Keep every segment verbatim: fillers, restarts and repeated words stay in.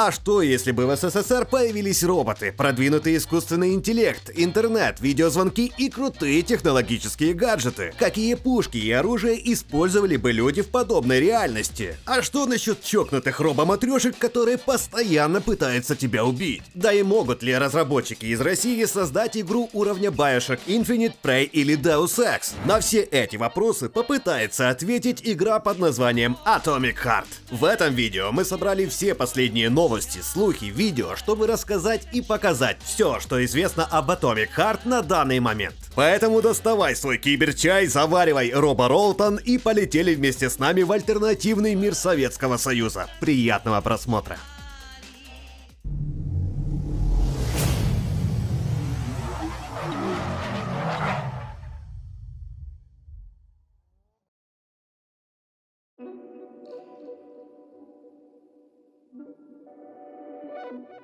А что, если бы в СССР появились роботы, продвинутый искусственный интеллект, интернет, видеозвонки и крутые технологические гаджеты? Какие пушки и оружие использовали бы люди в подобной реальности? А что насчет чокнутых робоматрешек, которые постоянно пытаются тебя убить? Да и могут ли разработчики из России создать игру уровня Bioshock Infinite, Prey или Deus Ex? На все эти вопросы попытается ответить игра под названием Atomic Heart. В этом видео мы собрали все последние новости. Новости, слухи, видео, чтобы рассказать и показать все, что известно об Atomic Heart на данный момент. Поэтому доставай свой киберчай, заваривай робо-ролтон и полетели вместе с нами в альтернативный мир Советского Союза. Приятного просмотра!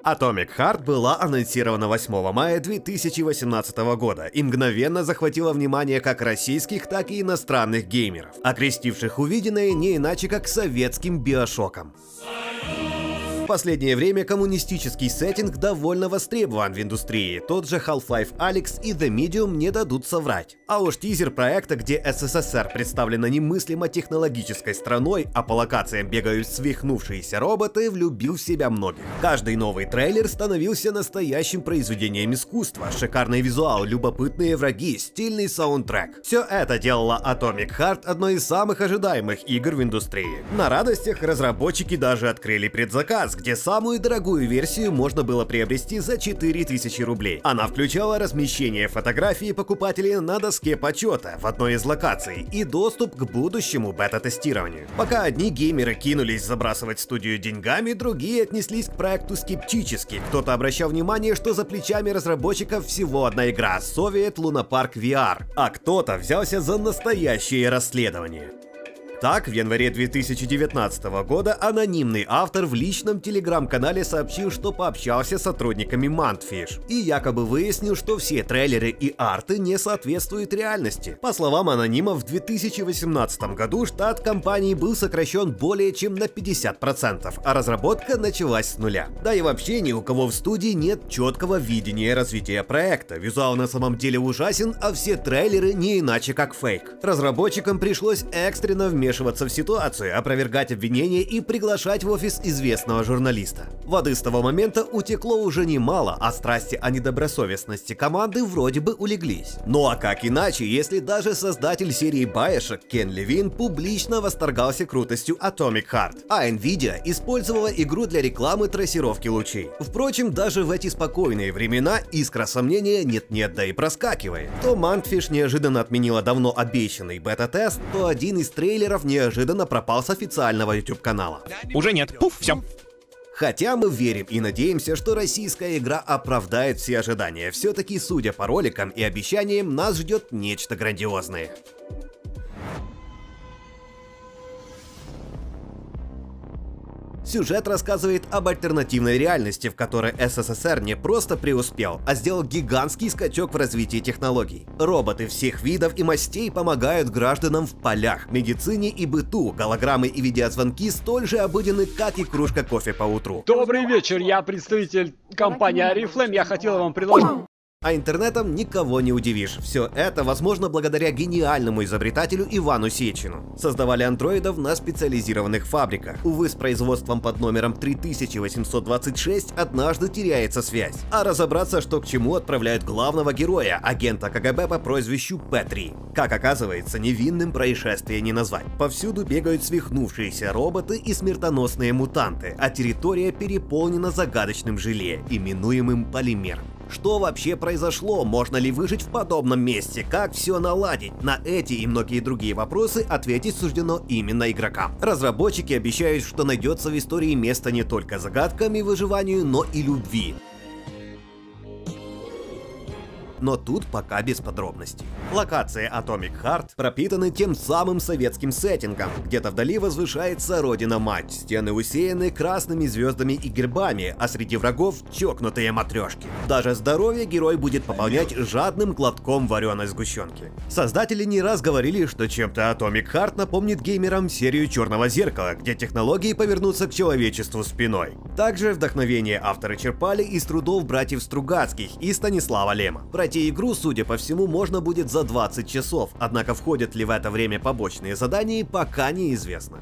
Atomic Heart была анонсирована восьмого мая две тысячи восемнадцатого года и мгновенно захватила внимание как российских, так и иностранных геймеров, окрестивших увиденное не иначе как советским биошоком. В последнее время коммунистический сеттинг довольно востребован в индустрии, тот же Half-Life Alyx и The Medium не дадут соврать. А уж тизер проекта, где СССР представлена немыслимо технологической страной, а по локациям бегают свихнувшиеся роботы, влюбил в себя многих. Каждый новый трейлер становился настоящим произведением искусства, шикарный визуал, любопытные враги, стильный саундтрек. Все это делало Atomic Heart одной из самых ожидаемых игр в индустрии. На радостях разработчики даже открыли предзаказ, где самую дорогую версию можно было приобрести за четыре тысячи рублей. Она включала размещение фотографии покупателей на доске почета в одной из локаций и доступ к будущему бета-тестированию. Пока одни геймеры кинулись забрасывать студию деньгами, другие отнеслись к проекту скептически. Кто-то обращал внимание, что за плечами разработчиков всего одна игра — Soviet Luna Park ви ар, а кто-то взялся за настоящее расследование. Так, в январе две тысячи девятнадцатого года анонимный автор в личном телеграм-канале сообщил, что пообщался с сотрудниками Mundfish и якобы выяснил, что все трейлеры и арты не соответствуют реальности. По словам анонима, в две тысячи восемнадцатом году штат компании был сокращен более чем на пятьдесят процентов, а разработка началась с нуля. Да и вообще ни у кого в студии нет четкого видения развития проекта, визуал на самом деле ужасен, а все трейлеры не иначе как фейк. Разработчикам пришлось экстренно вмешиваться в ситуацию, опровергать обвинения и приглашать в офис известного журналиста. Воды с того момента утекло уже немало, а страсти о недобросовестности команды вроде бы улеглись. Ну а как иначе, если даже создатель серии Bioshock Кен Левин публично восторгался крутостью Atomic Heart, а Nvidia использовала игру для рекламы трассировки лучей. Впрочем, даже в эти спокойные времена искра сомнения нет-нет, да и проскакивает. То Mundfish неожиданно отменила давно обещанный бета-тест, то один из трейлеров неожиданно пропал с официального YouTube-канала. Уже нет. Пуф, все. Хотя мы верим и надеемся, что российская игра оправдает все ожидания. Все-таки, судя по роликам и обещаниям, нас ждет нечто грандиозное. Сюжет рассказывает об альтернативной реальности, в которой СССР не просто преуспел, а сделал гигантский скачок в развитии технологий. Роботы всех видов и мастей помогают гражданам в полях, медицине и быту, голограммы и видеозвонки столь же обыденны, как и кружка кофе по утру. Добрый вечер, я представитель компании Орифлэйм, я хотел вам предложить... А интернетом никого не удивишь. Все это возможно благодаря гениальному изобретателю Ивану Сечину. Создавали андроидов на специализированных фабриках. Увы, с производством под номером три тысячи восемьсот двадцать шесть однажды теряется связь. А разобраться, что к чему, отправляют главного героя, агента ка гэ бэ по прозвищу Петри. Как оказывается, невинным происшествие не назвать. Повсюду бегают свихнувшиеся роботы и смертоносные мутанты, а территория переполнена загадочным желе, именуемым полимером. Что вообще произошло? Можно ли выжить в подобном месте? Как все наладить? На эти и многие другие вопросы ответить суждено именно игрокам. Разработчики обещают, что найдется в истории место не только загадкам и выживанию, но и любви. но тут пока без подробностей. Локации Atomic Heart пропитаны тем самым советским сеттингом. Где-то вдали возвышается родина-мать, стены усеяны красными звездами и гербами, а среди врагов чокнутые матрешки. Даже здоровье герой будет пополнять жадным глотком вареной сгущенки. Создатели не раз говорили, что чем-то Atomic Heart напомнит геймерам серию «Черного зеркала», где технологии повернутся к человечеству спиной. Также вдохновение авторы черпали из трудов братьев Стругацких и Станислава Лема. Пройти игру, судя по всему, можно будет за двадцать часов, однако входят ли в это время побочные задания, пока неизвестно.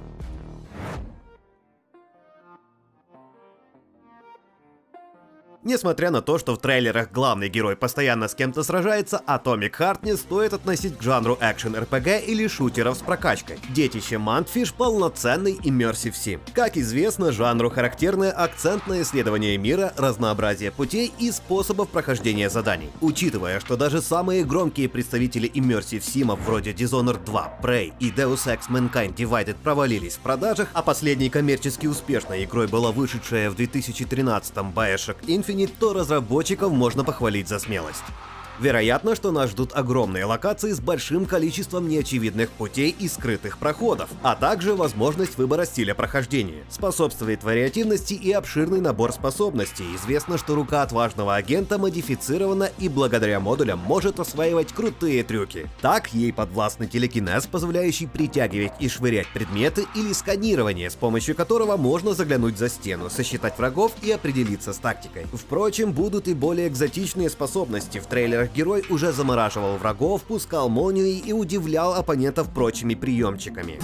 Несмотря на то, что в трейлерах главный герой постоянно с кем-то сражается, Atomic Heart не стоит относить к жанру экшен-эр пэ гэ или шутеров с прокачкой. Детище Mundfish — полноценный иммерсив сим. Как известно, жанру характерны акцент на исследование мира, разнообразие путей и способов прохождения заданий. Учитывая, что даже самые громкие представители иммерсив симов вроде Dishonored два, Prey и Deus Ex Mankind Divided провалились в продажах, а последней коммерчески успешной игрой была вышедшая в две тысячи тринадцатом Bioshock Infinite, то разработчиков можно похвалить за смелость. Вероятно, что нас ждут огромные локации с большим количеством неочевидных путей и скрытых проходов, а также возможность выбора стиля прохождения. Способствует вариативности и обширный набор способностей. Известно, что рука отважного агента модифицирована и благодаря модулям может осваивать крутые трюки. Так, ей подвластный телекинез, позволяющий притягивать и швырять предметы, или сканирование, с помощью которого можно заглянуть за стену, сосчитать врагов и определиться с тактикой. Впрочем, будут и более экзотичные способности. В трейлерах герой уже замораживал врагов, пускал молнии и удивлял оппонентов прочими приемчиками.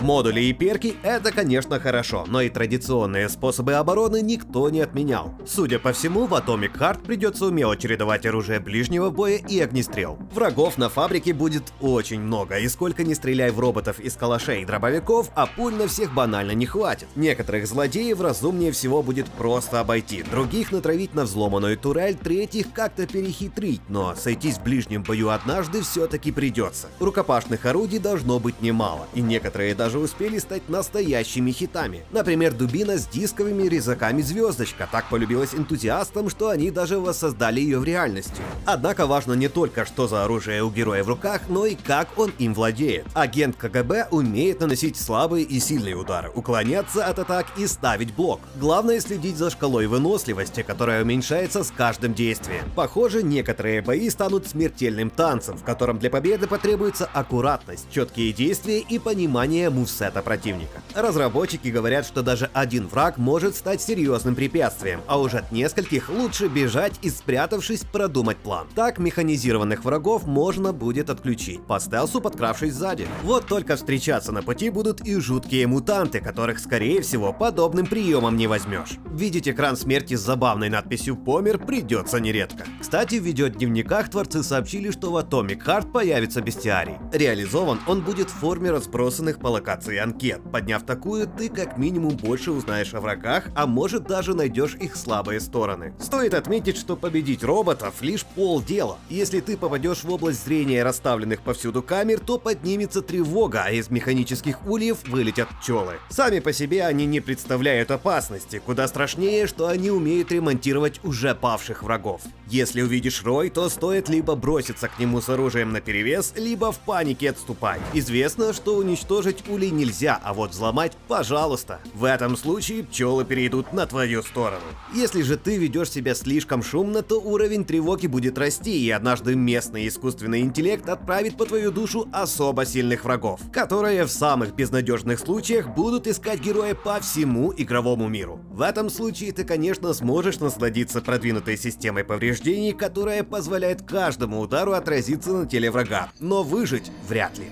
Модули и перки — это, конечно, хорошо, но и традиционные способы обороны никто не отменял. Судя по всему, в Atomic Heart придется умело чередовать оружие ближнего боя и огнестрел. Врагов на фабрике будет очень много, и сколько ни стреляй в роботов из калашей и дробовиков, а пуль на всех банально не хватит. Некоторых злодеев разумнее всего будет просто обойти, других натравить на взломанную турель, третьих как-то перехитрить, но сойтись в ближнем бою однажды все-таки придется. Рукопашных орудий должно быть немало, и некоторые Которые даже успели стать настоящими хитами. Например, дубина с дисковыми резаками звездочка так полюбилась энтузиастам, что они даже воссоздали ее в реальности. Однако важно не только, что за оружие у героя в руках, но и как он им владеет. Агент ка гэ бэ умеет наносить слабые и сильные удары, уклоняться от атак и ставить блок. Главное следить за шкалой выносливости, которая уменьшается с каждым действием. Похоже, некоторые бои станут смертельным танцем, в котором для победы потребуется аккуратность, четкие действия и понимание мувсета противника. Разработчики говорят, что даже один враг может стать серьезным препятствием, а уже от нескольких лучше бежать и, спрятавшись, продумать план. Так механизированных врагов можно будет отключить, по стелсу подкравшись сзади. Вот только встречаться на пути будут и жуткие мутанты, которых, скорее всего, подобным приемом не возьмешь. Видеть экран смерти с забавной надписью «Помер» придется нередко. Кстати, в видеодневниках творцы сообщили, что в Atomic Heart появится бестиарий. Реализован он будет в форме разбросанных по локации анкет. Подняв такую, ты как минимум больше узнаешь о врагах, а может даже найдешь их слабые стороны. Стоит отметить, что победить роботов лишь полдела. Если ты попадешь в область зрения расставленных повсюду камер, то поднимется тревога, а из механических ульев вылетят пчелы. Сами по себе они не представляют опасности, куда страшнее, что они умеют ремонтировать уже павших врагов. Если увидишь рой, то стоит либо броситься к нему с оружием наперевес, либо в панике отступать. Известно, что уничтожить улей нельзя, а вот взломать — пожалуйста. В этом случае пчелы перейдут на твою сторону. Если же ты ведешь себя слишком шумно, то уровень тревоги будет расти, и однажды местный искусственный интеллект отправит по твою душу особо сильных врагов, которые в самых безнадежных случаях будут искать героя по всему игровому миру. В этом случае ты, конечно, сможешь насладиться продвинутой системой повреждений, которая позволяет каждому удару отразиться на теле врага, но выжить вряд ли.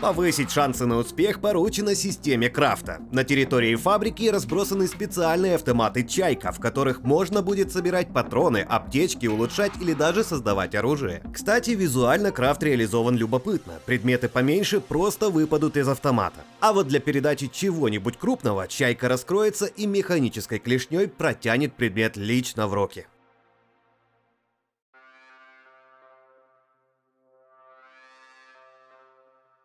Повысить шансы на успех поручено системе крафта. На территории фабрики разбросаны специальные автоматы «Чайка», в которых можно будет собирать патроны, аптечки, улучшать или даже создавать оружие. Кстати, визуально крафт реализован любопытно. Предметы поменьше просто выпадут из автомата. А вот для передачи чего-нибудь крупного «Чайка» раскроется и механической клешней протянет предмет лично в руки.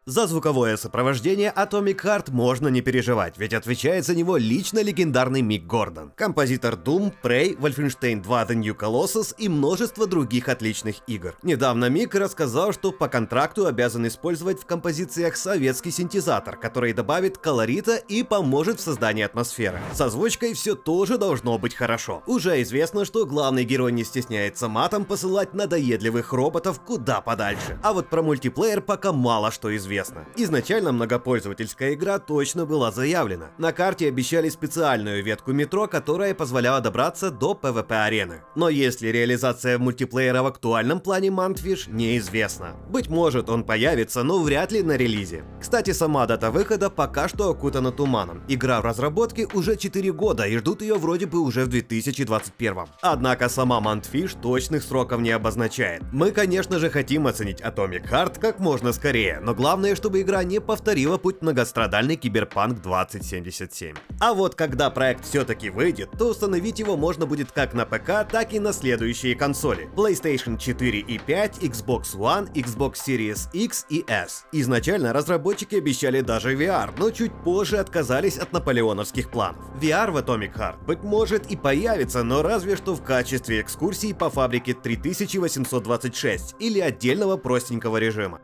За звуковое сопровождение Atomic Heart можно не переживать, ведь отвечает за него лично легендарный Мик Гордон, композитор Doom, Prey, Wolfenstein два: The New Colossus и множество других отличных игр. Недавно Мик рассказал, что по контракту обязан использовать в композициях советский синтезатор, который добавит колорита и поможет в создании атмосферы. С озвучкой все тоже должно быть хорошо. Уже известно, что главный герой не стесняется матом посылать надоедливых роботов куда подальше. А вот про мультиплеер пока мало что известно. Изначально многопользовательская игра точно была заявлена. На карте обещали специальную ветку метро, которая позволяла добраться до PvP-арены. Но есть ли реализация мультиплеера в актуальном плане Mundfish, неизвестно. Быть может, он появится, но вряд ли на релизе. Кстати, сама дата выхода пока что окутана туманом. Игра в разработке уже четыре года и ждут ее вроде бы уже в две тысячи двадцать первом. Однако сама Mundfish точных сроков не обозначает. Мы, конечно же, хотим оценить Atomic Heart как можно скорее, но главное, чтобы игра не повторила путь многострадальный Cyberpunk двадцать семьдесят семь. А вот когда проект все-таки выйдет, то установить его можно будет как на ПК, так и на следующие консоли: PlayStation четыре и пять, Xbox One, Xbox Series X и S. Изначально разработчики обещали даже ви ар, но чуть позже отказались от наполеоновских планов. ви ар в Atomic Heart, быть может, и появится, но разве что в качестве экскурсии по фабрике три тысячи восемьсот двадцать шесть или отдельного простенького режима.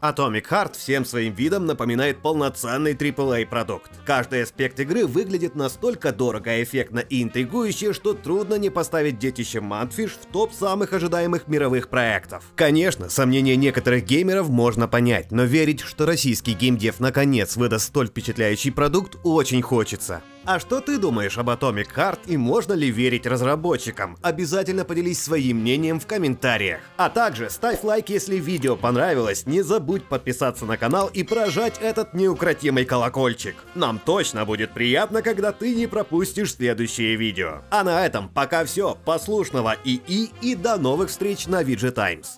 Atomic Heart всем своим видом напоминает полноценный три а продукт. Каждый аспект игры выглядит настолько дорого, эффектно и интригующе, что трудно не поставить детище Mundfish в топ самых ожидаемых мировых проектов. Конечно, сомнения некоторых геймеров можно понять, но верить, что российский геймдев наконец выдаст столь впечатляющий продукт, очень хочется. А что ты думаешь об Atomic Heart и можно ли верить разработчикам? Обязательно поделись своим мнением в комментариях. А также ставь лайк, если видео понравилось, не забудь подписаться на канал и прожать этот неукротимый колокольчик. Нам точно будет приятно, когда ты не пропустишь следующие видео. А на этом пока все. Послушного ИИ и до новых встреч на Виджет Таймс.